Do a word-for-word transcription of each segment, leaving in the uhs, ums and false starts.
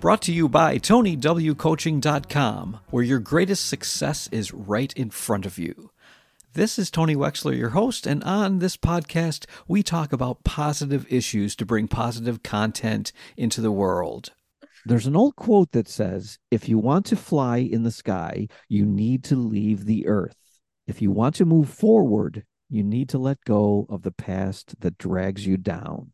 Brought to you by Tony W Coaching dot com, where your greatest success is right in front of you. This is Tony Wechsler, your host, and on this podcast, we talk about positive issues to bring positive content into the world. There's an old quote that says, if you want to fly in the sky, you need to leave the earth. If you want to move forward, you need to let go of the past that drags you down.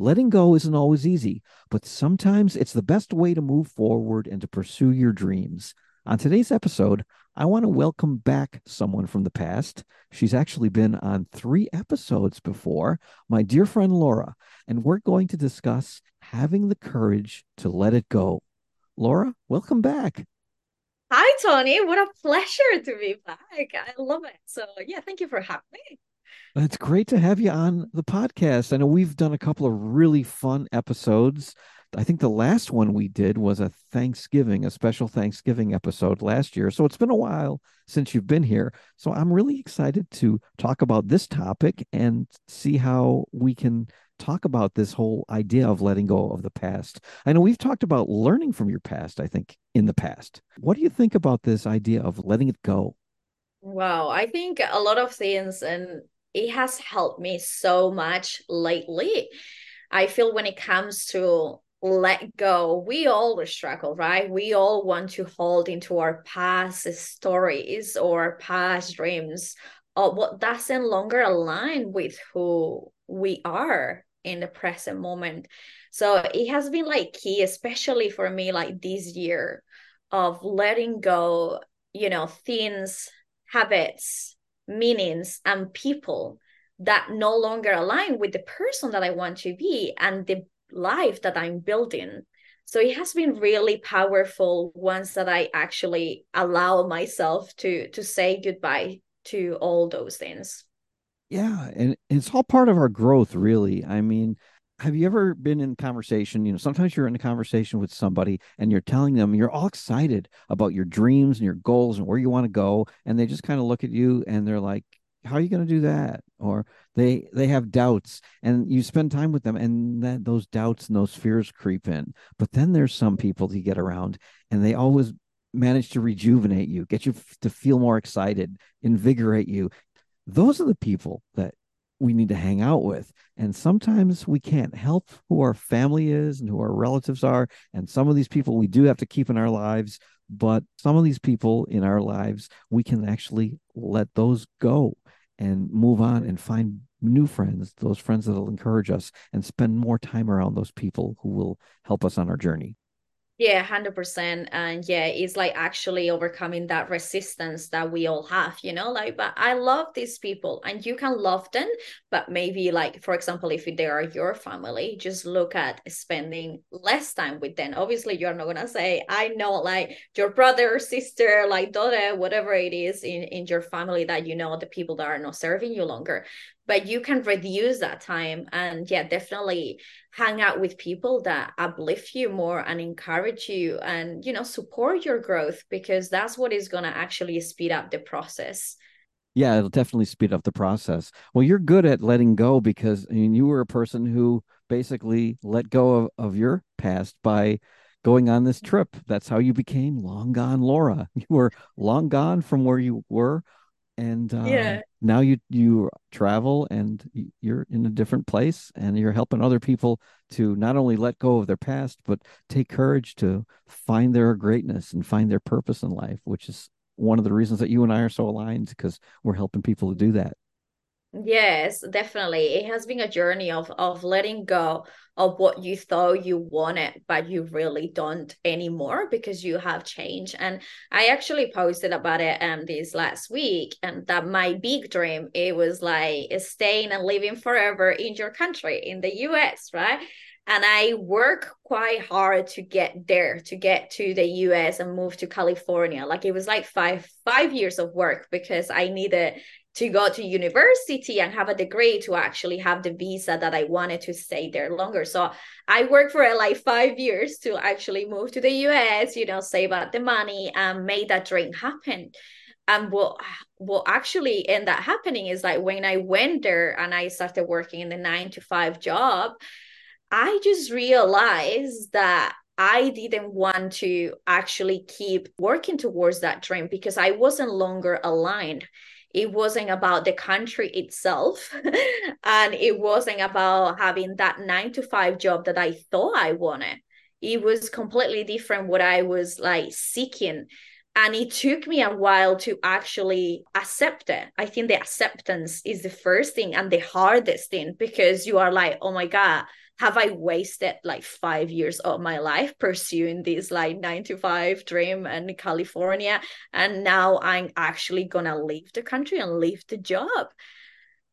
Letting go isn't always easy, but sometimes it's the best way to move forward and to pursue your dreams. On today's episode, I want to welcome back someone from the past. She's actually been on three episodes before, my dear friend Laura, and we're going to discuss having the courage to let it go. Laura, welcome back. Hi, Tony. What a pleasure to be back. I love it. So, yeah, thank you for having me. It's great to have you on the podcast. I know we've done a couple of really fun episodes. I think the last one we did was a Thanksgiving, a special Thanksgiving episode last year. So it's been a while since you've been here. So I'm really excited to talk about this topic and see how we can talk about this whole idea of letting go of the past. I know we've talked about learning from your past, I think, in the past. What do you think about this idea of letting it go? Wow, I think a lot of things, and it has helped me so much lately. I feel when it comes to let go, we all struggle, right? We all want to hold into our past stories or past dreams of what doesn't longer align with who we are in the present moment. So it has been like key, especially for me, like this year, of letting go, you know, things, habits, meanings, and people that no longer align with the person that I want to be and the life that I'm building. So it has been really powerful once that I actually allow myself to to say goodbye to all those things. Yeah, and it's all part of our growth, really. I mean, have you ever been in conversation? You know, sometimes you're in a conversation with somebody and you're telling them you're all excited about your dreams and your goals and where you want to go. And they just kind of look at you and they're like, how are you going to do that? Or they they have doubts, and you spend time with them, and that those doubts and those fears creep in. But then there's some people you get around and they always manage to rejuvenate you, get you to feel more excited, invigorate you. Those are the people that we need to hang out with. And sometimes we can't help who our family is and who our relatives are. And some of these people we do have to keep in our lives, but some of these people in our lives, we can actually let those go and move on and find new friends, those friends that'll encourage us, and spend more time around those people who will help us on our journey. Yeah, one hundred percent. And yeah, it's like actually overcoming that resistance that we all have, you know, like, but I love these people, and you can love them, but maybe like, for example, if they are your family, just look at spending less time with them. Obviously, you're not going to say, I know like your brother or sister, like daughter, whatever it is in, in your family that, you know, the people that are not serving you longer. But you can reduce that time and, yeah, definitely hang out with people that uplift you more and encourage you and, you know, support your growth, because that's what is going to actually speed up the process. Yeah, it'll definitely speed up the process. Well, you're good at letting go because, I mean, you were a person who basically let go of, of your past by going on this trip. That's how you became Long Gone Laura. You were long gone from where you were. And uh, yeah. now you, you travel and you're in a different place, and you're helping other people to not only let go of their past, but take courage to find their greatness and find their purpose in life, which is one of the reasons that you and I are so aligned, because we're helping people to do that. Yes, definitely. It has been a journey of of letting go of what you thought you wanted, but you really don't anymore because you have changed. And I actually posted about it um this last week, and that my big dream, it was like staying and living forever in your country, in the U S, right? And I work quite hard to get there, to get to the U S and move to California. Like it was like five, five years of work because I needed to go to university and have a degree to actually have the visa that I wanted to stay there longer. So I worked for like five years to actually move to the U S, you know, save up the money and make that dream happen. And what what actually ended up happening is like when I went there and I started working in the nine to five job, I just realized that I didn't want to actually keep working towards that dream because I wasn't longer aligned. It wasn't about the country itself. And it wasn't about having that nine to five job that I thought I wanted. It was completely different what I was like seeking. And it took me a while to actually accept it. I think the acceptance is the first thing and the hardest thing, because you are like, oh my God, have I wasted like five years of my life pursuing this like nine to five dream in California? And now I'm actually going to leave the country and leave the job.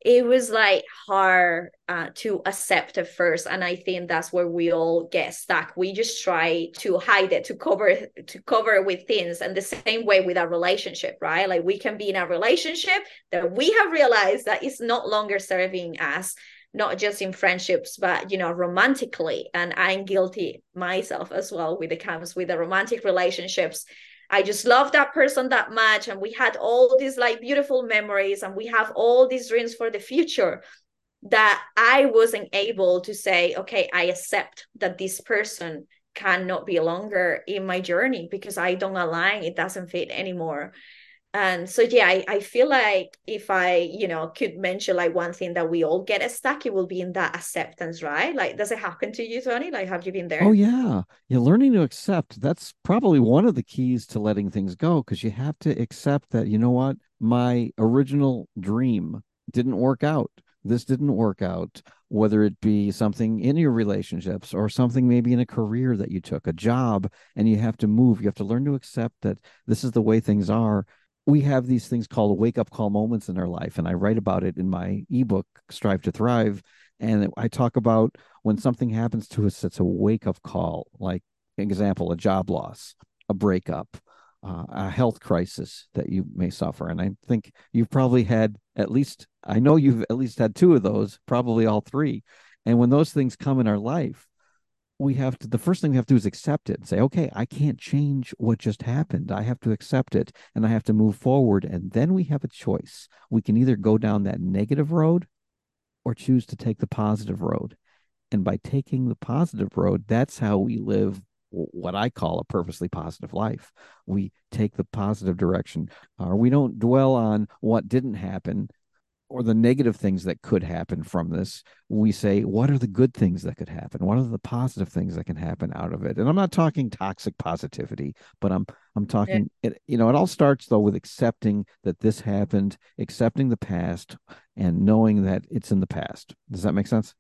It was like hard uh, to accept at first. And I think that's where we all get stuck. We just try to hide it, to cover to cover with things. And the same way with our relationship, right? Like we can be in a relationship that we have realized that it's not longer serving us, not just in friendships, but, you know, romantically. And I'm guilty myself as well with the comes with the romantic relationships. I just love that person that much. And we had all these like beautiful memories and we have all these dreams for the future that I wasn't able to say, okay, I accept that this person cannot be longer in my journey because I don't align. It doesn't fit anymore. And so, yeah, I, I feel like if I, you know, could mention like one thing that we all get stuck, it will be in that acceptance, right? Like, does it happen to you, Tony? Like, have you been there? Oh, yeah. You're learning to accept. That's probably one of the keys to letting things go, because you have to accept that, you know what, my original dream didn't work out. This didn't work out, whether it be something in your relationships or something maybe in a career that you took, a job, and you have to move. You have to learn to accept that this is the way things are. We have these things called wake-up call moments in our life, and I write about it in my ebook, Strive to Thrive, and I talk about when something happens to us that's a wake-up call, like, example, a job loss, a breakup, uh, a health crisis that you may suffer, and I think you've probably had at least, I know you've at least had two of those, probably all three, and when those things come in our life, we have to, the first thing we have to do is accept it and say, okay, I can't change what just happened. I have to accept it and I have to move forward. And then we have a choice. We can either go down that negative road or choose to take the positive road. And by taking the positive road, that's how we live what I call a purposely positive life. We take the positive direction, or we don't dwell on what didn't happen or the negative things that could happen from this. We say, what are the good things that could happen? What are the positive things that can happen out of it? And I'm not talking toxic positivity, but I'm I'm talking, yeah. it, you know, it all starts though with accepting that this happened, accepting the past and knowing that it's in the past. Does that make sense?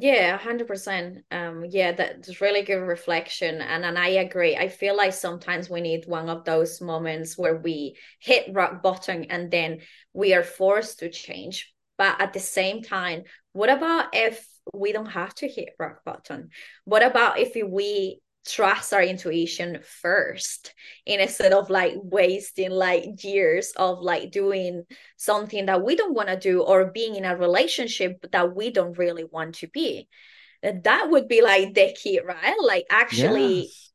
Yeah, one hundred percent. Um, yeah, that's really good reflection. And, and I agree. I feel like sometimes we need one of those moments where we hit rock bottom and then we are forced to change. But at the same time, what about if we don't have to hit rock bottom? What about if we trust our intuition first instead of like wasting like years of like doing something that we don't want to do or being in a relationship that we don't really want to be? That would be like the key, right? Like actually yes.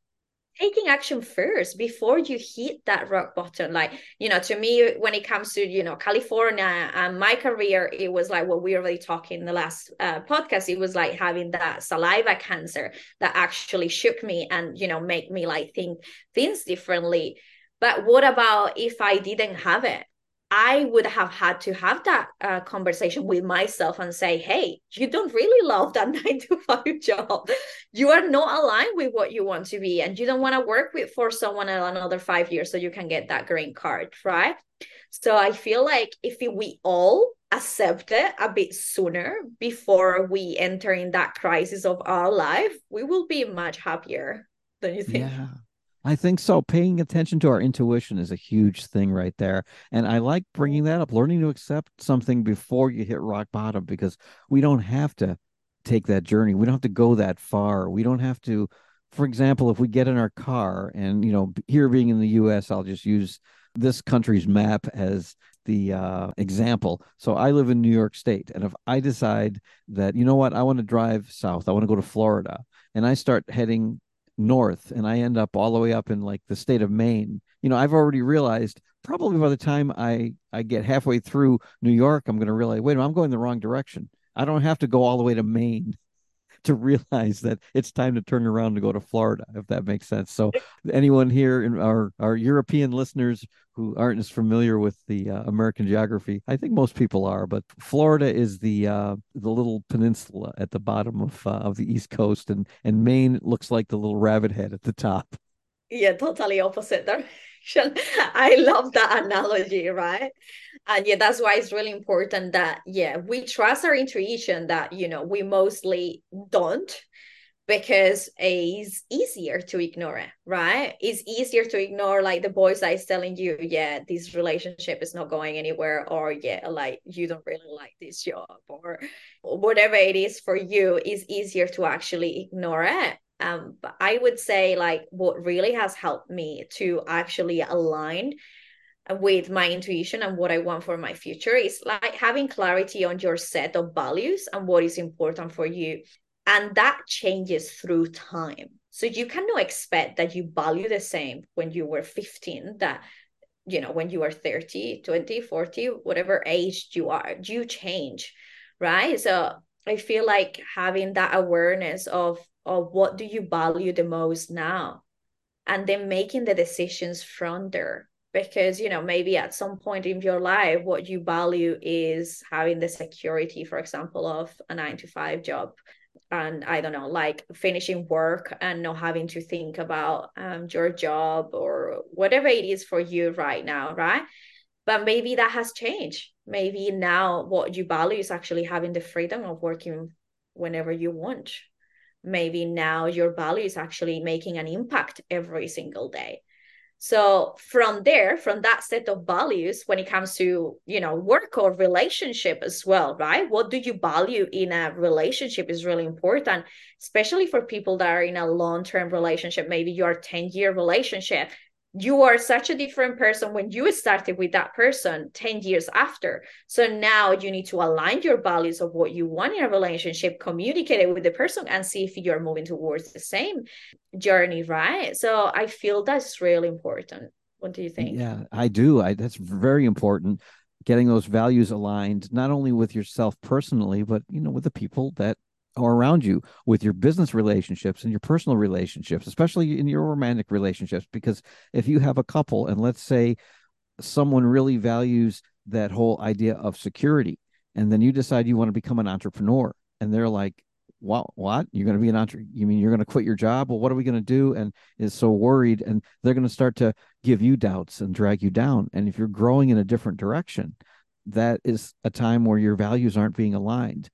taking action first before you hit that rock bottom. Like, you know, to me, when it comes to, you know, California and my career, it was like what we already talked in the last uh, podcast. It was like having that saliva cancer that actually shook me and, you know, make me like think things differently. But what about if I didn't have it? I would have had to have that uh, conversation with myself and say, hey, you don't really love that nine to five job. You are not aligned with what you want to be, and you don't want to work with for someone another five years so you can get that green card, right? So I feel like if we all accept it a bit sooner before we enter in that crisis of our life, we will be much happier, don't you think? Yeah. I think so. Paying attention to our intuition is a huge thing right there. And I like bringing that up, learning to accept something before you hit rock bottom, because we don't have to take that journey. We don't have to go that far. We don't have to, for example, if we get in our car and, you know, here being in the U S, I'll just use this country's map as the uh, example. So I live in New York State. And if I decide that, you know what, I want to drive south, I want to go to Florida, and I start heading north and I end up all the way up in like the state of Maine, you know, I've already realized probably by the time I, I get halfway through New York, I'm going to realize, wait a minute, I'm going the wrong direction. I don't have to go all the way to Maine to realize that it's time to turn around to go to Florida, if that makes sense. So anyone here in our, our European listeners who aren't as familiar with the uh, American geography, I think most people are, but Florida is the uh, the little peninsula at the bottom of uh, of the East Coast, and and Maine looks like the little rabbit head at the top. Yeah, totally opposite direction. I love that analogy, right? And yeah, that's why it's really important that, yeah, we trust our intuition that, you know, we mostly don't, because it's easier to ignore it, right? It's easier to ignore like the voice that is telling you, yeah, this relationship is not going anywhere, or yeah, like you don't really like this job, or whatever it is for you, it's easier to actually ignore it. Um, but I would say like what really has helped me to actually align with my intuition and what I want for my future is like having clarity on your set of values and what is important for you. And that changes through time. So you cannot expect that you value the same when you were fifteen, that, you know, when you are thirty, twenty, forty, whatever age you are, you change, right? So I feel like having that awareness of, of what do you value the most now, and then making the decisions from there. Because, you know, maybe at some point in your life, what you value is having the security, for example, of a nine to five job. And I don't know, like finishing work and not having to think about um, your job or whatever it is for you right now, right? But maybe that has changed. Maybe now what you value is actually having the freedom of working whenever you want. Maybe now your value is actually making an impact every single day. So from there, from that set of values, when it comes to, you know, work or relationship as well, right? What do you value in a relationship is really important, especially for people that are in a long-term relationship. Maybe your ten-year relationship, you are such a different person when you started with that person ten years after. So now you need to align your values of what you want in a relationship, communicate it with the person, and see if you're moving towards the same journey, right? So I feel that's really important. What do you think? Yeah, I do. I, that's very important. Getting those values aligned, not only with yourself personally, but, you know, with the people that or around you, with your business relationships and your personal relationships, especially in your romantic relationships. Because if you have a couple and let's say someone really values that whole idea of security, and then you decide you want to become an entrepreneur, and they're like, what, what? You're going to be an entrepreneur? You mean you're going to quit your job? Well, what are we going to do? And is so worried. And they're going to start to give you doubts and drag you down. And if you're growing in a different direction, that is a time where your values aren't being aligned.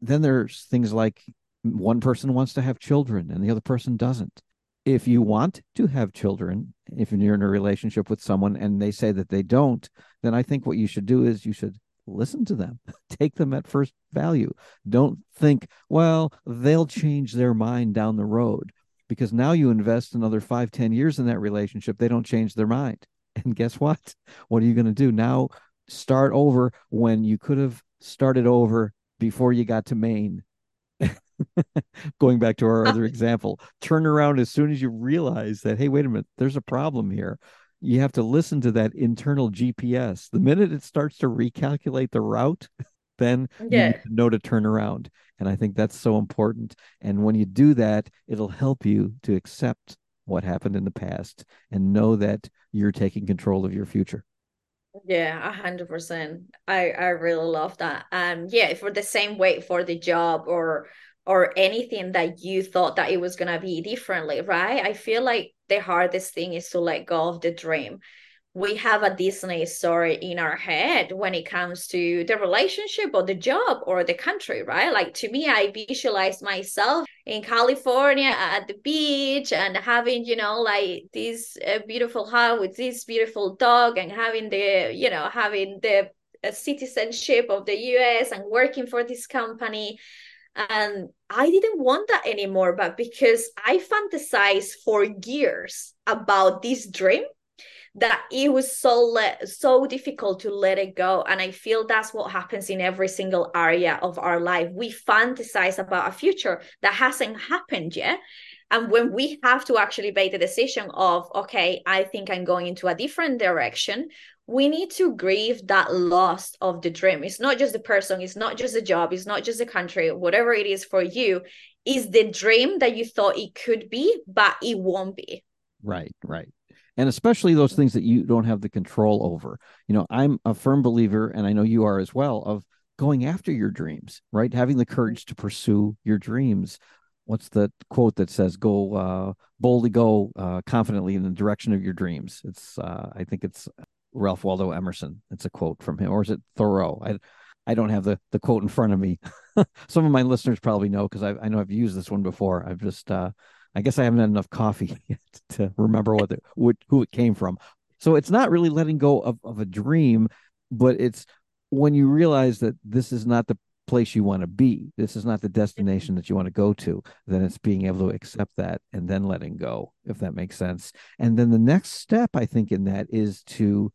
Then there's things like one person wants to have children and the other person doesn't. If you want to have children, if you're in a relationship with someone and they say that they don't, then I think what you should do is you should listen to them. Take them at first value. Don't think, well, they'll change their mind down the road, because now you invest another five, ten years in that relationship. They don't change their mind. And guess what? What are you going to do now? Start over when you could have started over before you got to Maine. Going back to our other example, turn around as soon as you realize that, hey, wait a minute, there's a problem here. You have to listen to that internal G P S. The minute it starts to recalculate the route, then yeah. You need to know to turn around. And I think that's so important. And when you do that, it'll help you to accept what happened in the past and know that you're taking control of your future. Yeah, a hundred percent. I I really love that. Um, yeah, for the same way for the job or or anything that you thought that it was gonna be differently, right? I feel like the hardest thing is to let go of the dream. We have a Disney story in our head when it comes to the relationship or the job or the country, right? Like to me, I visualize myself in California at the beach and having, you know, like this uh, beautiful house with this beautiful dog and having the, you know, having the uh, citizenship of the U S and working for this company. And I didn't want that anymore, but because I fantasized for years about this dream, that it was so le- so difficult to let it go. And I feel that's what happens in every single area of our life. We fantasize about a future that hasn't happened yet. And when we have to actually make the decision of, okay, I think I'm going into a different direction, we need to grieve that loss of the dream. It's not just the person, it's not just the job, it's not just the country, whatever it is for you, is the dream that you thought it could be, but it won't be. Right, right. And especially those things that you don't have the control over. You know, I'm a firm believer, and I know you are as well, of going after your dreams, right? Having the courage to pursue your dreams. What's the quote that says, go uh, boldly, go uh, confidently in the direction of your dreams? It's, uh, I think it's Ralph Waldo Emerson. It's a quote from him, or is it Thoreau? I I don't have the, the quote in front of me. Some of my listeners probably know, because I, I know I've used this one before. I've just... Uh, I guess I haven't had enough coffee yet to remember what, the, what who it came from. So it's not really letting go of, of a dream, but it's when you realize that this is not the place you want to be, this is not the destination that you want to go to, then it's being able to accept that and then letting go, if that makes sense. And then the next step, I think, in that is to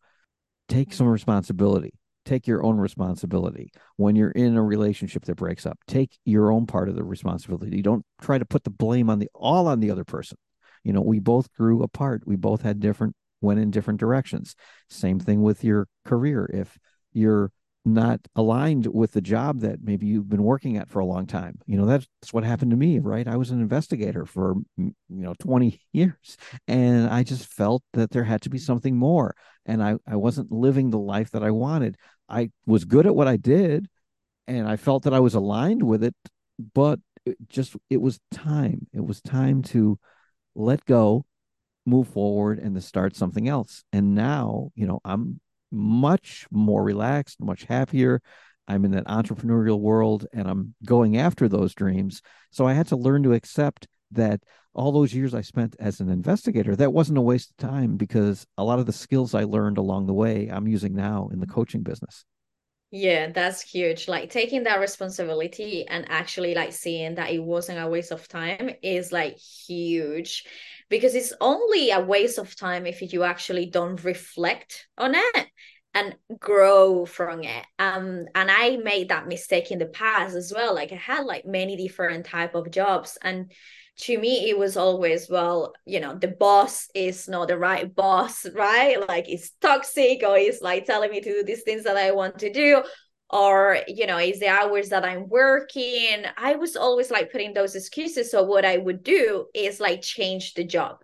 take some responsibility. Take your own responsibility. When you're in a relationship that breaks up, take your own part of the responsibility. You don't try to put the blame on the all on the other person. You know, we both grew apart. We both had different, went in different directions. Same thing with your career. If you're not aligned with the job that maybe you've been working at for a long time, you know, that's what happened to me, right? I was an investigator for, you know, twenty years, and I just felt that there had to be something more. And I, I wasn't living the life that I wanted. I was good at what I did, and I felt that I was aligned with it, but it just, it was time. It was time to let go, move forward, and to start something else. And now, you know, I'm much more relaxed, much happier. I'm in that entrepreneurial world, and I'm going after those dreams. So I had to learn to accept that all those years I spent as an investigator, that wasn't a waste of time, because a lot of the skills I learned along the way, I'm using now in the coaching business. Yeah, that's huge. Like taking that responsibility and actually like seeing that it wasn't a waste of time is like huge, because it's only a waste of time if you actually don't reflect on it and grow from it. Um, and I made that mistake in the past as well. Like I had like many different type of jobs, and to me, it was always, well, you know, the boss is not the right boss, right? Like it's toxic, or it's like telling me to do these things that I want to do, or, you know, it's the hours that I'm working. I was always like putting those excuses. So what I would do is like change the job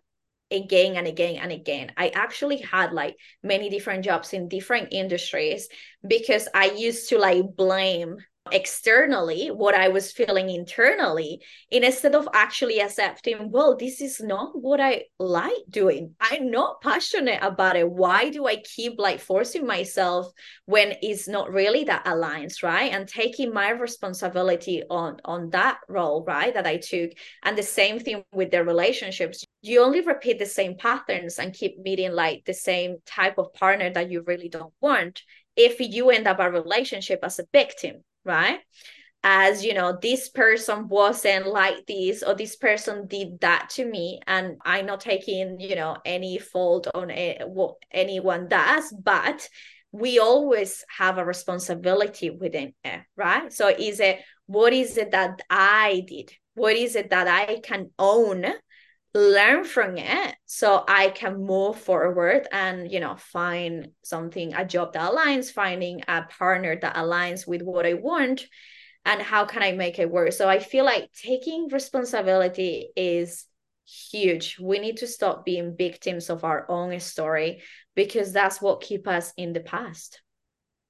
again and again and again. I actually had like many different jobs in different industries, because I used to like blame externally what I was feeling internally, instead of actually accepting, well, this is not what I like doing. I'm not passionate about it. Why do I keep like forcing myself when it's not really that alliance, right? And taking my responsibility on on that role, right, that I took. And the same thing with the relationships. You only repeat the same patterns and keep meeting like the same type of partner that you really don't want if you end up a relationship as a victim, right? As you know, this person wasn't like this, or this person did that to me, and I'm not taking, you know, any fault on a, what anyone does, but we always have a responsibility within it, right? So is it, what is it that I did? What is it that I can own, learn from it, so I can move forward and, you know, find something, a job that aligns, finding a partner that aligns with what I want, and how can I make it work? So I feel like taking responsibility is huge. We need to stop being victims of our own story, because that's what keeps us in the past.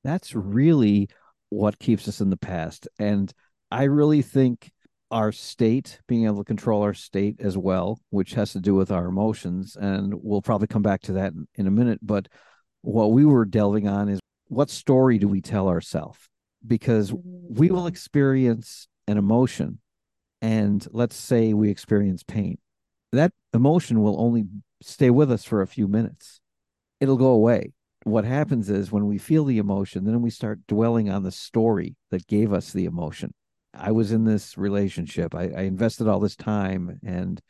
That's really what keeps us in the past. And I really think our state, being able to control our state as well, which has to do with our emotions. And we'll probably come back to that in, in a minute. But what we were delving on is, what story do we tell ourselves? Because we will experience an emotion, and let's say we experience pain. That emotion will only stay with us for a few minutes. It'll go away. What happens is, when we feel the emotion, then we start dwelling on the story that gave us the emotion. I was in this relationship. I, I invested all this time and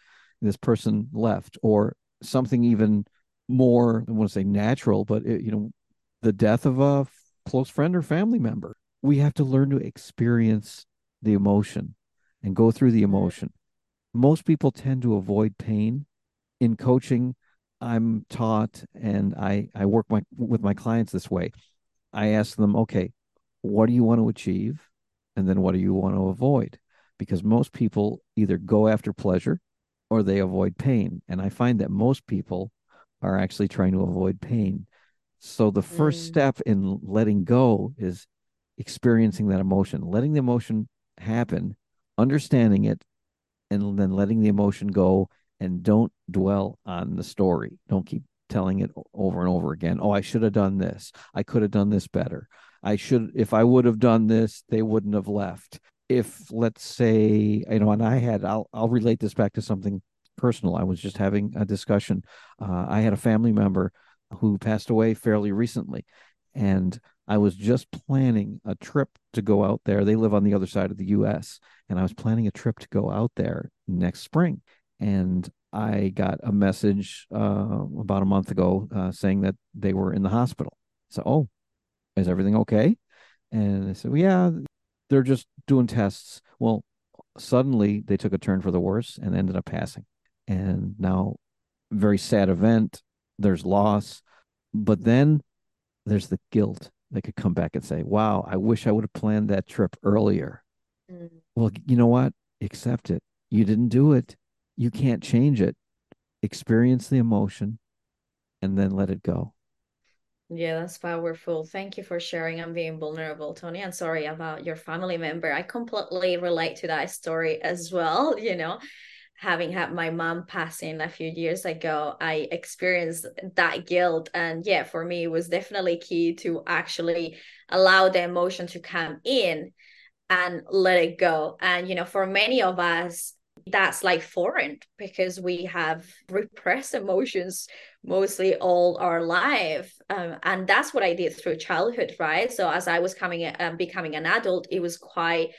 this person left, or something even more, I want to say natural, but it, you know, the death of a f- close friend or family member. We have to learn to experience the emotion and go through the emotion. Most people tend to avoid pain. In coaching, I'm taught, and I, I work my, with my clients this way. I ask them, okay, what do you want to achieve? And then what do you want to avoid? Because most people either go after pleasure or they avoid pain. And I find that most people are actually trying to avoid pain. So the first mm. step in letting go is experiencing that emotion, letting the emotion happen, understanding it, and then letting the emotion go. And don't dwell on the story. Don't keep telling it over and over again. Oh, I should have done this. I could have done this better. I should, if I would have done this, they wouldn't have left. If, let's say, you know, and I had, I'll, I'll relate this back to something personal. I was just having a discussion. Uh, I had a family member who passed away fairly recently, and I was just planning a trip to go out there. They live on the other side of the U S, and I was planning a trip to go out there next spring. And I got a message uh, about a month ago uh, saying that they were in the hospital. So, oh, is everything okay? And I said, well, yeah, they're just doing tests. Well, suddenly they took a turn for the worse and ended up passing. And now, very sad event. There's loss. But then there's the guilt. They could come back and say, wow, I wish I would have planned that trip earlier. Mm-hmm. Well, you know what? Accept it. You didn't do it. You can't change it. Experience the emotion and then let it go. Yeah, that's powerful. Thank you for sharing and being vulnerable, Tony. And sorry about your family member. I completely relate to that story as well. You know, having had my mom passing a few years ago, I experienced that guilt. And yeah, for me, it was definitely key to actually allow the emotion to come in and let it go. And, you know, for many of us, that's like foreign, because we have repressed emotions mostly all our life. Um, and that's what I did through childhood, right? So as I was coming um, becoming an adult, it was quite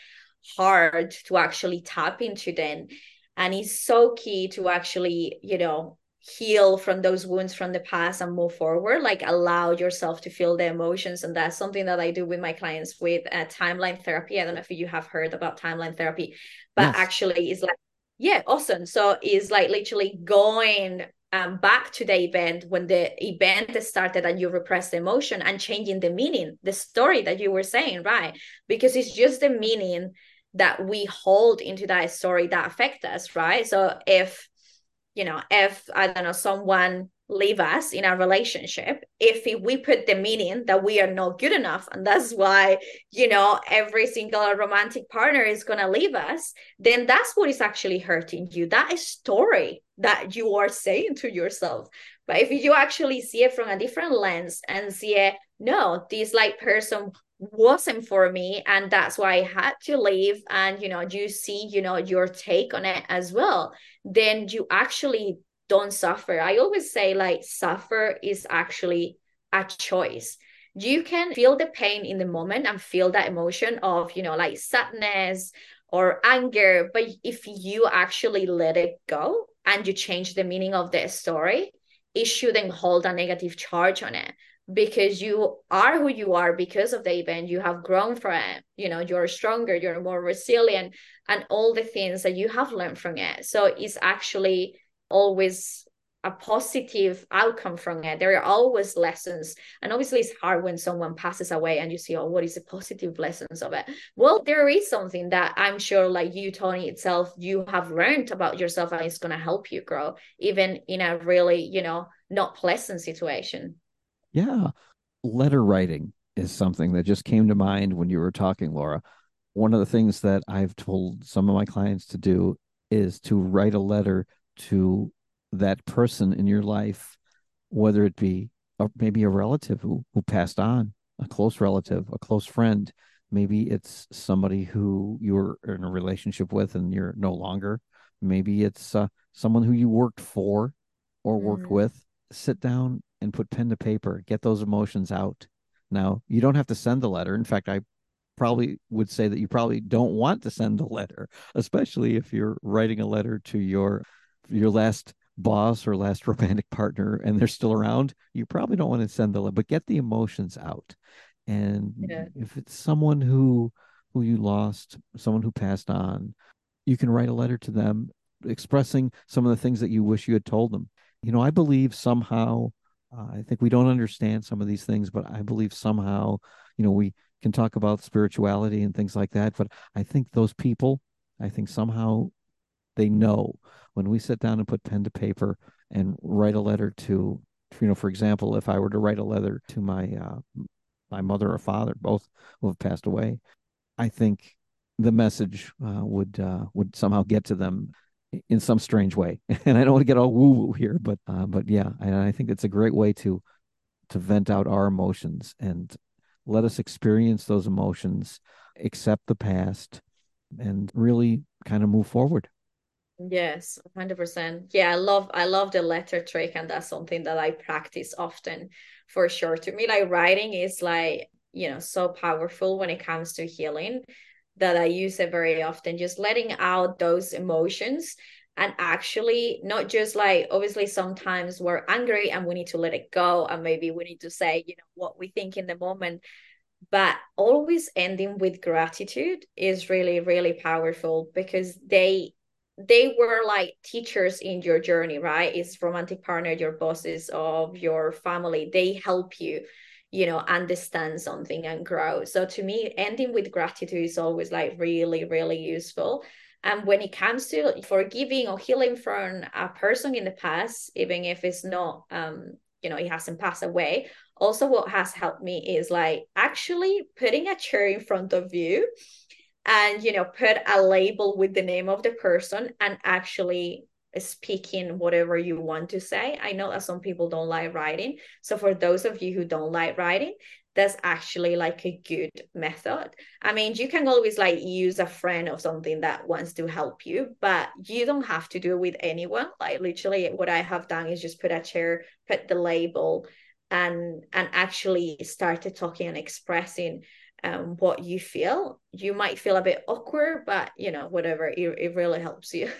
hard to actually tap into then. And it's so key to actually, you know, heal from those wounds from the past and move forward, like allow yourself to feel the emotions. And that's something that I do with my clients with uh, timeline therapy. I don't know if you have heard about timeline therapy, but yes. Actually it's like, yeah, awesome. So it's like literally going um, back to the event when the event started and you repressed the emotion and changing the meaning, the story that you were saying, right? Because it's just the meaning that we hold into that story that affects us, right? So if, you know, if, I don't know, someone leave us in our relationship, if we put the meaning that we are not good enough, and that's why, you know, every single romantic partner is going to leave us, then that's what is actually hurting you. That is story that you are saying to yourself. But if you actually see it from a different lens and see it, no, this like person wasn't for me, and that's why I had to leave, and, you know, you see, you know, your take on it as well, then you actually don't suffer. I always say, like, suffer is actually a choice. You can feel the pain in the moment and feel that emotion of, you know, like sadness or anger. But if you actually let it go and you change the meaning of the story, it shouldn't hold a negative charge on it, because you are who you are because of the event. You have grown from it. You know, you're stronger, you're more resilient, and all the things that you have learned from it. So it's actually always a positive outcome from it. There are always lessons. And obviously it's hard when someone passes away and you see, oh, what is the positive lessons of it? Well, there is something that I'm sure, like you, Tony, itself, you have learned about yourself, and it's going to help you grow, even in a really, you know, not pleasant situation. Yeah. Letter writing is something that just came to mind when you were talking, Laura. One of the things that I've told some of my clients to do is to write a letter to that person in your life, whether it be a, maybe a relative who, who passed on, a close relative, a close friend. Maybe it's somebody who you were in a relationship with and you're no longer. Maybe it's uh, someone who you worked for or worked mm-hmm. with. Sit down and put pen to paper. Get those emotions out. Now, you don't have to send the letter. In fact, I probably would say that you probably don't want to send a letter, especially if you're writing a letter to your your last boss or last romantic partner and they're still around. You probably don't want to send the letter, but get the emotions out. And yeah. if it's someone who who you lost, someone who passed on, you can write a letter to them expressing some of the things that you wish you had told them. You know, I believe somehow, uh, I think we don't understand some of these things, but I believe somehow, you know, we can talk about spirituality and things like that. But I think those people, I think somehow they know when we sit down and put pen to paper and write a letter to, you know, for example, if I were to write a letter to my uh, my mother or father, both who have passed away, I think the message uh, would uh, would somehow get to them in some strange way. And I don't want to get all woo-woo here, but uh, but yeah, and I think it's a great way to to vent out our emotions and let us experience those emotions, accept the past, and really kind of move forward. Yes, one hundred percent. Yeah, I love I love the letter trick, and that's something that I practice often, for sure. To me, like, writing is like, you know, so powerful when it comes to healing that I use it very often, just letting out those emotions. And actually, not just like, obviously, sometimes we're angry and we need to let it go. And maybe we need to say, you know, what we think in the moment. But always ending with gratitude is really, really powerful, because they they were like teachers in your journey, right? It's romantic partner, your bosses, of your family. They help you, you know, understand something and grow. So to me, ending with gratitude is always like really, really useful. And when it comes to forgiving or healing from a person in the past, even if it's not, um, you know, it hasn't passed away, also what has helped me is like actually putting a chair in front of you and, you know, put a label with the name of the person and actually speaking whatever you want to say. I know that some people don't like writing. So for those of you who don't like writing, that's actually like a good method. I mean, you can always like use a friend or something that wants to help you, but you don't have to do it with anyone. Like literally what I have done is just put a chair, put the label, and and actually started talking and expressing um, what you feel. You might feel a bit awkward, but you know, whatever, it, it really helps you.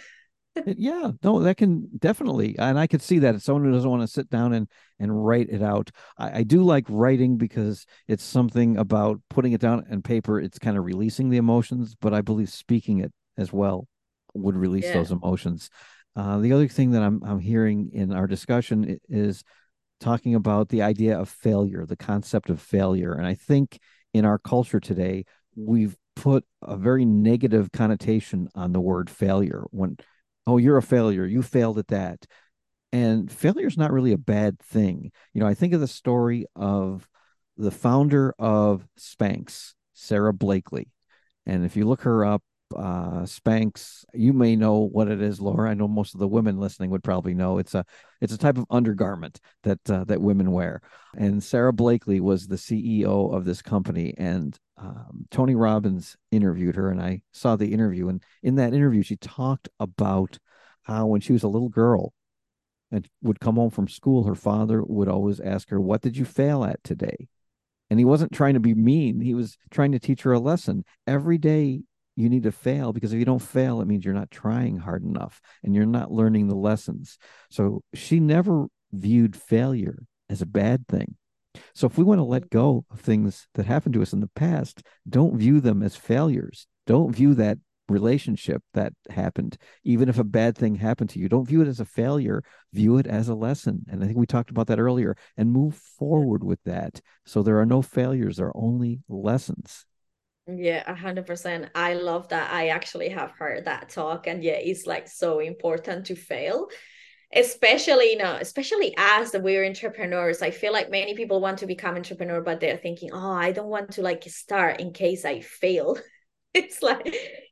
Yeah, no, that can definitely, and I could see that. It's someone who doesn't want to sit down and, and write it out. I, I do like writing because it's something about putting it down on paper. It's kind of releasing the emotions, but I believe speaking it as well would release yeah. those emotions. Uh, the other thing that I'm I'm hearing in our discussion is talking about the idea of failure, the concept of failure. And I think in our culture today, we've put a very negative connotation on the word failure when oh, you're a failure. You failed at that. And failure is not really a bad thing. You know, I think of the story of the founder of Spanx, Sarah Blakely. And if you look her up, uh, Spanx, you may know what it is, Laura. I know most of the women listening would probably know. It's a it's a type of undergarment that uh, that women wear. And Sarah Blakely was the C E O of this company. And Um, Tony Robbins interviewed her, and I saw the interview. And in that interview, she talked about how when she was a little girl and would come home from school, her father would always ask her, "What did you fail at today?" And he wasn't trying to be mean. He was trying to teach her a lesson. Every day you need to fail, because if you don't fail, it means you're not trying hard enough and you're not learning the lessons. So she never viewed failure as a bad thing. So if we want to let go of things that happened to us in the past, don't view them as failures. Don't view that relationship that happened, even if a bad thing happened to you. Don't view it as a failure. View it as a lesson. And I think we talked about that earlier, and move forward with that. So there are no failures. There are only lessons. Yeah, one hundred percent. I love that. I actually have heard that talk. And yeah, it's like so important to fail. Especially, you know, especially as we're entrepreneurs, I feel like many people want to become entrepreneur, but they're thinking, oh, I don't want to like start in case I fail. It's like,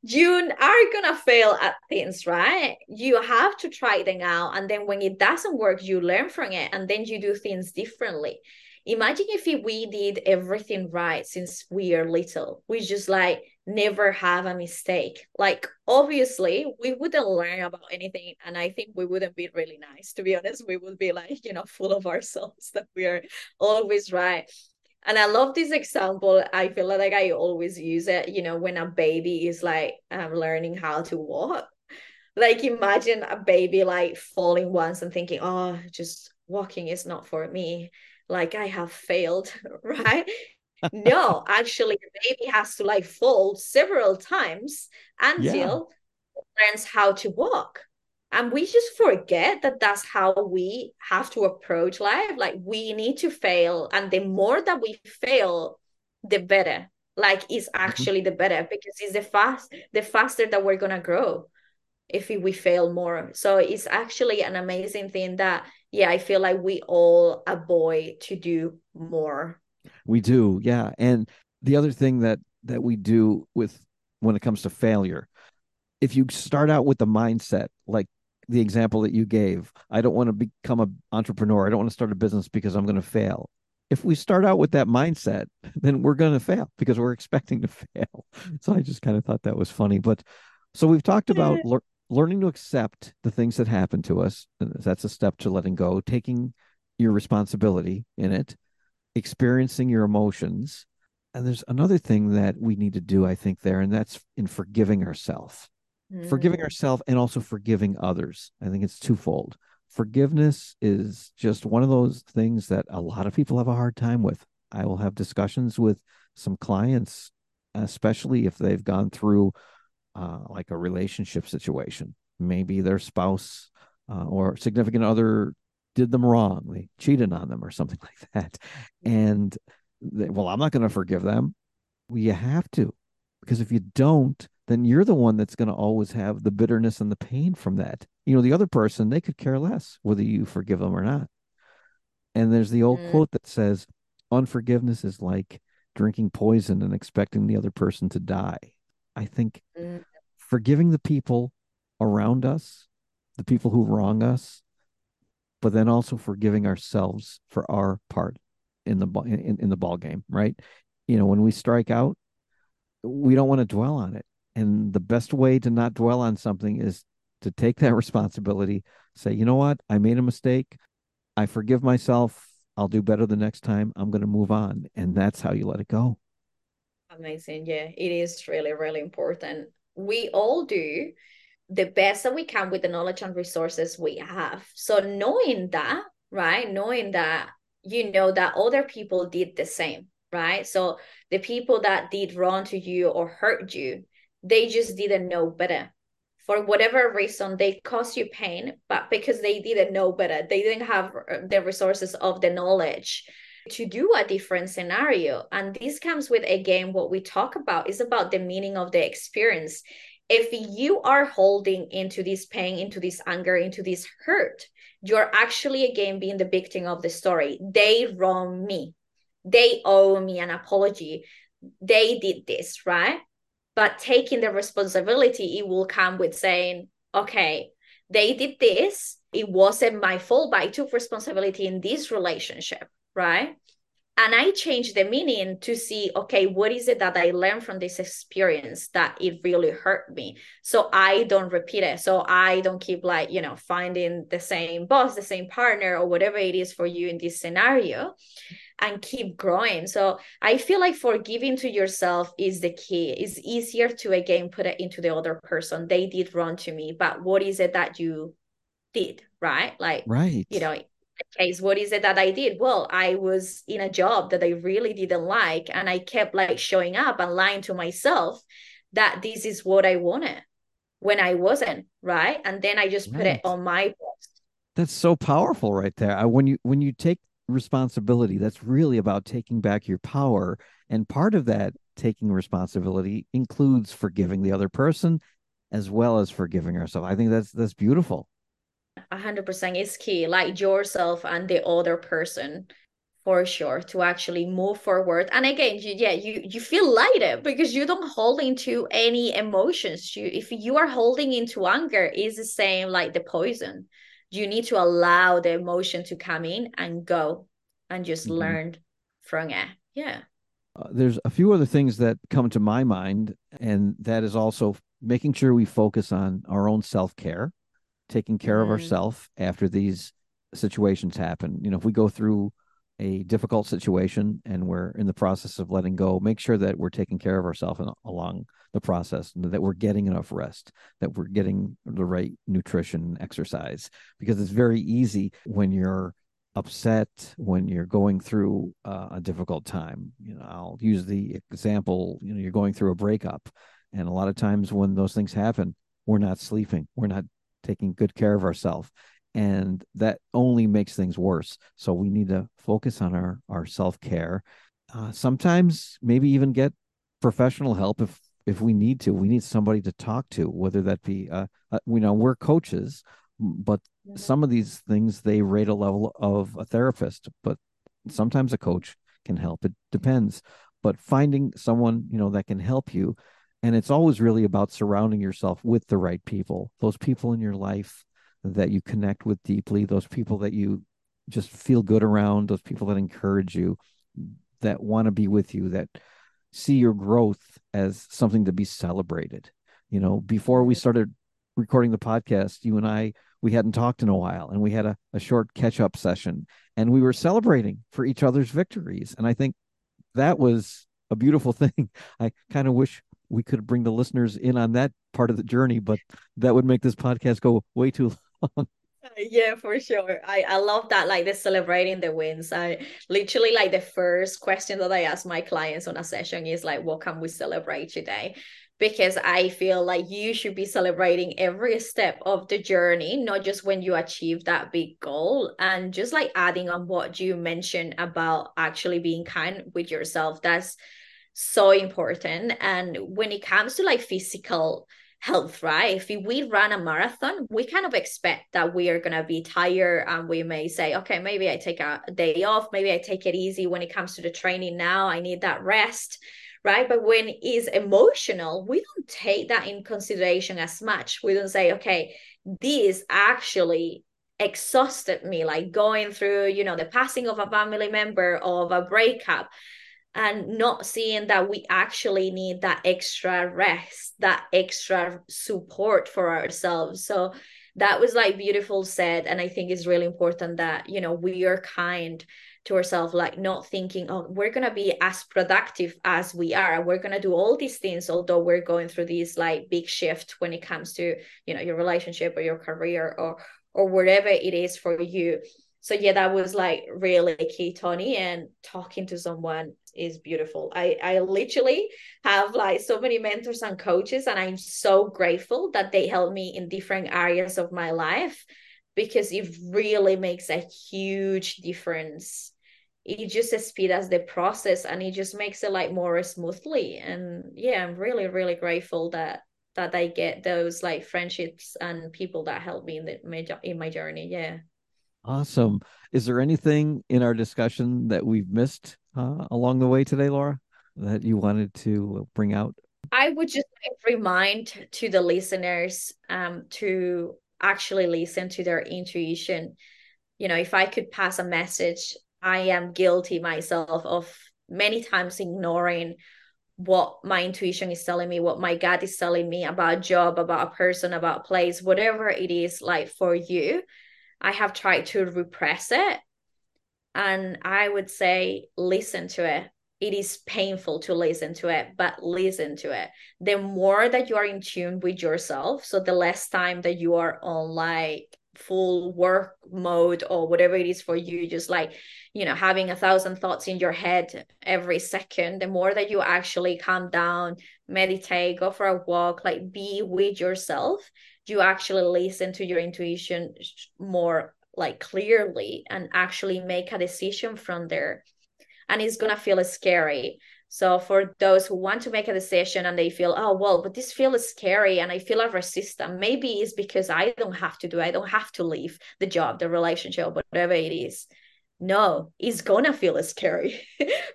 you are going to fail at things, right? You have to try them out. And then when it doesn't work, you learn from it. And then you do things differently. Imagine if we did everything right since we are little. We just like never have a mistake. Like, obviously, we wouldn't learn about anything. And I think we wouldn't be really nice, to be honest. We would be like, you know, full of ourselves that we are always right. And I love this example. I feel like I always use it, you know, when a baby is like um, learning how to walk. Like imagine a baby like falling once and thinking, oh, just walking is not for me. Like I have failed, right? No, actually the baby has to like fall several times until yeah. it learns how to walk. And we just forget that that's how we have to approach life. Like we need to fail. And the more that we fail, the better. Like it's actually the better, because it's the fast, the faster that we're going to grow if we fail more. So it's actually an amazing thing that, yeah, I feel like we all avoid to do more. We do. Yeah. And the other thing that, that we do with when it comes to failure, if you start out with the mindset, like, the example that you gave, I don't want to become an entrepreneur. I don't want to start a business because I'm going to fail. If we start out with that mindset, then we're going to fail because we're expecting to fail. So I just kind of thought that was funny. But so we've talked about le- learning to accept the things that happen to us. That's a step to letting go, taking your responsibility in it, experiencing your emotions. And there's another thing that we need to do, I think, there, and that's in forgiving ourselves. Forgiving ourselves and also forgiving others. I think it's twofold. Forgiveness is just one of those things that a lot of people have a hard time with. I will have discussions with some clients, especially if they've gone through uh, like a relationship situation. Maybe their spouse uh, or significant other did them wrong. They cheated on them or something like that. And they, well, I'm not going to forgive them. Well, you have to, because if you don't, then you're the one that's going to always have the bitterness and the pain from that. You know, the other person, they could care less whether you forgive them or not. And there's the old mm. quote that says, unforgiveness is like drinking poison and expecting the other person to die. I think mm. forgiving the people around us, the people who wrong us, but then also forgiving ourselves for our part in the in, in the ball game, right? You know, when we strike out, we don't want to dwell on it. And the best way to not dwell on something is to take that responsibility, say, you know what, I made a mistake. I forgive myself. I'll do better the next time. I'm going to move on. And that's how you let it go. Amazing. Yeah, it is really, really important. We all do the best that we can with the knowledge and resources we have. So knowing that, right, knowing that, you know, that other people did the same, right? So the people that did wrong to you or hurt you, they just didn't know better. For whatever reason, they caused you pain, but because they didn't know better, they didn't have the resources of the knowledge to do a different scenario. And this comes with, again, what we talk about is about the meaning of the experience. If you are holding into this pain, into this anger, into this hurt, you're actually, again, being the victim of the story. They wronged me. They owe me an apology. They did this, right? But taking the responsibility, it will come with saying, okay, they did this. It wasn't my fault, but I took responsibility in this relationship, right? And I changed the meaning to see, okay, what is it that I learned from this experience that it really hurt me? So I don't repeat it. So I don't keep like, you know, finding the same boss, the same partner, or whatever it is for you in this scenario, and keep growing. So I feel like forgiving to yourself is the key. It's easier to, again, put it into the other person. They did wrong to me, but what is it that you did, right? Like, right. you know, in the case, what is it that I did? Well, I was in a job that I really didn't like, and I kept like showing up and lying to myself that this is what I wanted when I wasn't, right? And then I just right. put it on my boss. That's so powerful right there. I, when you when you take responsibility, that's really about taking back your power. And part of that taking responsibility includes forgiving the other person as well as forgiving ourselves. I think that's that's beautiful. one hundred percent is key, like yourself and the other person, for sure, to actually move forward. And again, you, yeah, you you feel lighter because you don't hold into any emotions. You, if you are holding into anger, it's the same like the poison. You need to allow the emotion to come in and go and just mm-hmm. learn from it. Yeah. Uh, there's a few other things that come to my mind, and that is also making sure we focus on our own self-care, taking care mm-hmm. of ourselves after these situations happen. You know, if we go through a difficult situation and we're in the process of letting go, make sure that we're taking care of ourselves along the process, that we're getting enough rest, that we're getting the right nutrition, exercise, because it's very easy when you're upset, when you're going through uh, a difficult time. You know, I'll use the example, you know, you're going through a breakup, and a lot of times when those things happen, we're not sleeping, we're not taking good care of ourselves. And that only makes things worse. So we need to focus on our, our self-care. Uh, sometimes maybe even get professional help if if we need to. We need somebody to talk to, whether that be, uh, uh, you know, we're coaches, but yeah. Some of these things, they rate a level of a therapist, but sometimes a coach can help. It depends. But finding someone, you know, that can help you. And it's always really about surrounding yourself with the right people, those people in your life that you connect with deeply, those people that you just feel good around, those people that encourage you, that want to be with you, that see your growth as something to be celebrated. You know, before we started recording the podcast, you and I, we hadn't talked in a while, and we had a, a short catch-up session, and we were celebrating for each other's victories. And I think that was a beautiful thing. I kind of wish we could bring the listeners in on that part of the journey, but that would make this podcast go way too long. Yeah, for sure. I, I love that, like the celebrating the wins. I literally, like the first question that I ask my clients on a session is like, what can we celebrate today? Because I feel like you should be celebrating every step of the journey, not just when you achieve that big goal. And just like adding on what you mentioned about actually being kind with yourself, that's so important. And when it comes to like physical health, right? If we run a marathon, we kind of expect that we are going to be tired, and we may say, okay, maybe I take a day off, maybe I take it easy when it comes to the training now, I need that rest, right? But when it's emotional, we don't take that in consideration as much. We don't say, okay, this actually exhausted me, like going through, you know, the passing of a family member, of a breakup, and not seeing that we actually need that extra rest, that extra support for ourselves. So that was like beautiful said. And I think it's really important that, you know, we are kind to ourselves, like not thinking, oh, we're going to be as productive as we are, we're going to do all these things, although we're going through these like big shift when it comes to, you know, your relationship or your career or, or whatever it is for you. So yeah, that was like really key, Tony, and talking to someone is beautiful. I, I literally have like so many mentors and coaches, and I'm so grateful that they help me in different areas of my life, because it really makes a huge difference. It just speeds us the process, and it just makes it like more smoothly. And yeah, I'm really, really grateful that that I get those like friendships and people that help me in, the, my, in my journey. Yeah. Awesome. Is there anything in our discussion that we've missed uh, along the way today, Laura, that you wanted to bring out? I would just like, remind to the listeners um, to actually listen to their intuition. You know, if I could pass a message, I am guilty myself of many times ignoring what my intuition is telling me, what my gut is telling me about a job, about a person, about a place, whatever it is like for you. I have tried to repress it, and I would say listen to it. It is painful to listen to it, but listen to it. The more that you are in tune with yourself, so the less time that you are on like full work mode or whatever it is for you, just like, you know, having a thousand thoughts in your head every second, the more that you actually calm down, meditate, go for a walk, like be with yourself, you actually listen to your intuition more like clearly and actually make a decision from there. And it's going to feel scary. So for those who want to make a decision and they feel, oh, well, but this feels scary and I feel a resistance, maybe it's because I don't have to do it. I don't have to leave the job, the relationship, whatever it is. No, it's going to feel scary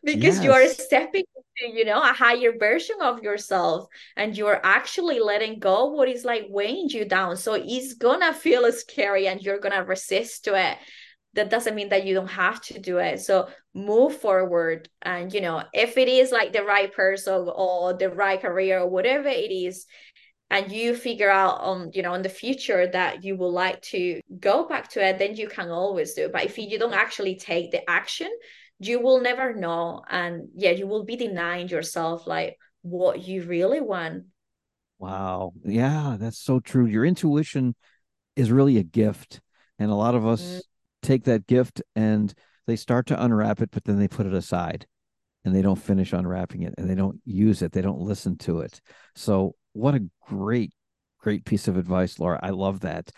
because yes. You are stepping into, you know, a higher version of yourself, and you're actually letting go what is like weighing you down. So it's going to feel scary and you're going to resist to it. That doesn't mean that you don't have to do it. So move forward. And, you know, if it is like the right person or the right career or whatever it is, and you figure out on, you know, in the future that you would like to go back to it, then you can always do it. But if you don't actually take the action, you will never know. And yeah, you will be denying yourself like what you really want. Wow. Yeah, that's so true. Your intuition is really a gift. And a lot of us mm-hmm. take that gift and they start to unwrap it, but then they put it aside and they don't finish unwrapping it and they don't use it. They don't listen to it. So what a great, great piece of advice, Laura. I love that.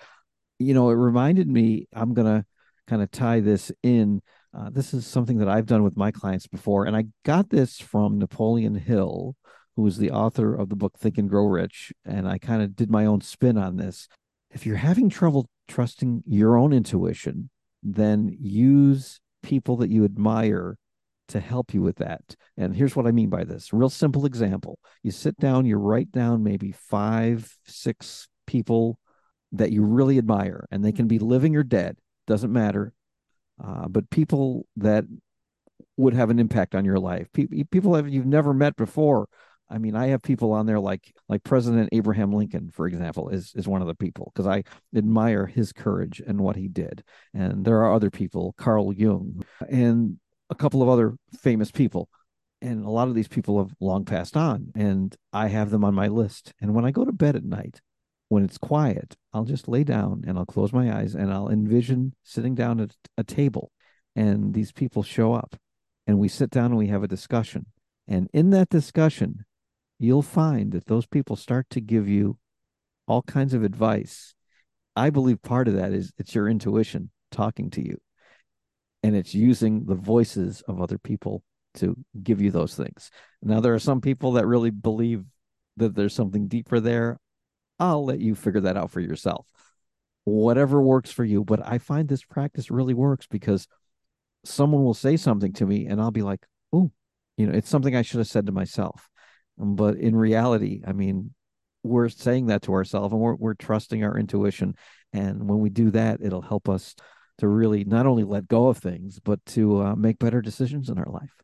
You know, it reminded me, I'm going to kind of tie this in. Uh, this is something that I've done with my clients before. And I got this from Napoleon Hill, who is the author of the book, Think and Grow Rich. And I kind of did my own spin on this. If you're having trouble trusting your own intuition, then use people that you admire to help you with that. And here's what I mean by this. Real simple example. You sit down, you write down maybe five, six people that you really admire, and they can be living or dead, doesn't matter. Uh, but people that would have an impact on your life, Pe- people that you've never met before. I mean, I have people on there like like President Abraham Lincoln, for example, is is one of the people, because I admire his courage and what he did. And there are other people, Carl Jung, and a couple of other famous people. And a lot of these people have long passed on, and I have them on my list. And when I go to bed at night, when it's quiet, I'll just lay down and I'll close my eyes and I'll envision sitting down at a table and these people show up and we sit down and we have a discussion. And in that discussion, you'll find that those people start to give you all kinds of advice. I believe part of that is it's your intuition talking to you, and it's using the voices of other people to give you those things. Now, there are some people that really believe that there's something deeper there. I'll let you figure that out for yourself. Whatever works for you. But I find this practice really works, because someone will say something to me and I'll be like, oh, you know, it's something I should have said to myself. But in reality, I mean, we're saying that to ourselves, and we're, we're trusting our intuition. And when we do that, it'll help us to really not only let go of things, but to uh, make better decisions in our life.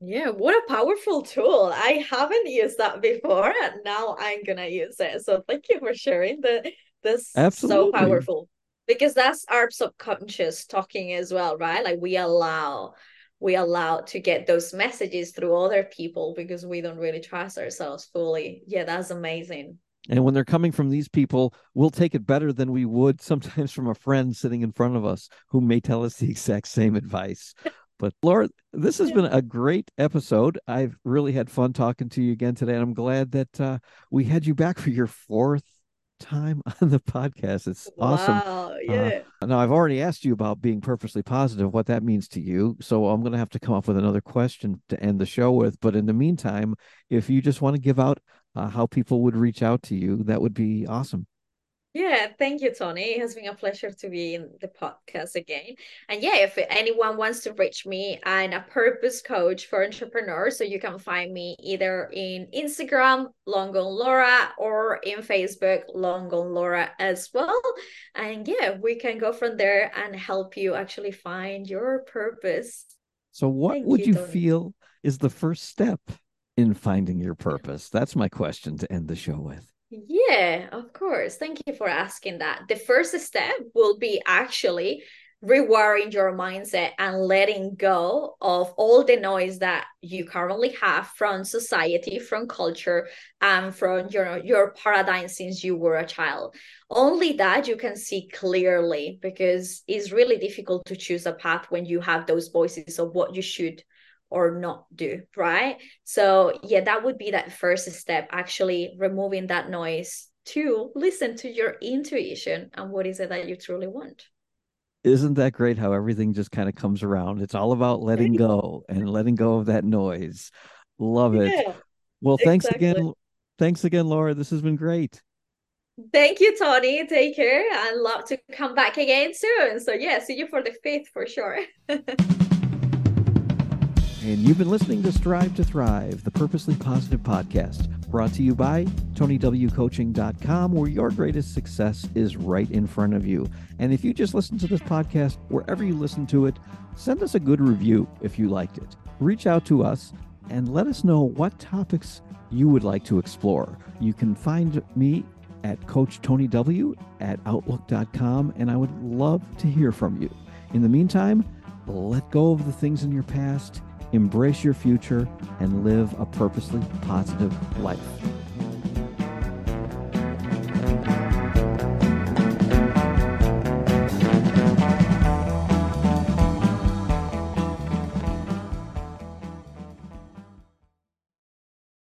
Yeah, what a powerful tool. I haven't used that before, and now I'm going to use it. So thank you for sharing that. This is so powerful, because that's our subconscious talking as well, right? Like we allow, we allow to get those messages through other people because we don't really trust ourselves fully. Yeah, that's amazing. And when they're coming from these people, we'll take it better than we would sometimes from a friend sitting in front of us who may tell us the exact same advice. But Laura, this has been a great episode. I've really had fun talking to you again today. And I'm glad that uh, we had you back for your fourth time on the podcast. It's awesome. Wow, yeah. Uh, now, I've already asked you about being purposely positive, what that means to you. So I'm going to have to come up with another question to end the show with. But in the meantime, if you just want to give out uh, how people would reach out to you, that would be awesome. Yeah, thank you, Tony. It has been a pleasure to be in the podcast again. And yeah, if anyone wants to reach me, I'm a purpose coach for entrepreneurs. So you can find me either in Instagram, Long Gone Laura, or in Facebook, Long Gone Laura as well. And yeah, we can go from there and help you actually find your purpose. So what thank would you, you feel is the first step in finding your purpose? That's my question to end the show with. Yeah, of course. Thank you for asking that. The first step will be actually rewiring your mindset and letting go of all the noise that you currently have from society, from culture, and from your, your paradigm since you were a child. Only that you can see clearly, because it's really difficult to choose a path when you have those voices of what you should or not do, right? So yeah, that would be that first step, actually removing that noise to listen to your intuition and what is it that you truly want. Isn't that great how everything just kind of comes around? It's all about letting go and letting go of that noise. Love it. Yeah, well, thanks exactly. again. Thanks again, Laura. This has been great. Thank you, Tony. Take care. I'd love to come back again soon. So yeah, see you for the fifth for sure. And you've been listening to Strive to Thrive, the Purposely Positive Podcast, brought to you by Tony W Coaching dot com, where your greatest success is right in front of you. And if you just listen to this podcast, wherever you listen to it, send us a good review if you liked it. Reach out to us and let us know what topics you would like to explore. You can find me at Coach Tony W at Outlook dot com, and I would love to hear from you. In the meantime, let go of the things in your past, embrace your future, and live a purposely positive life.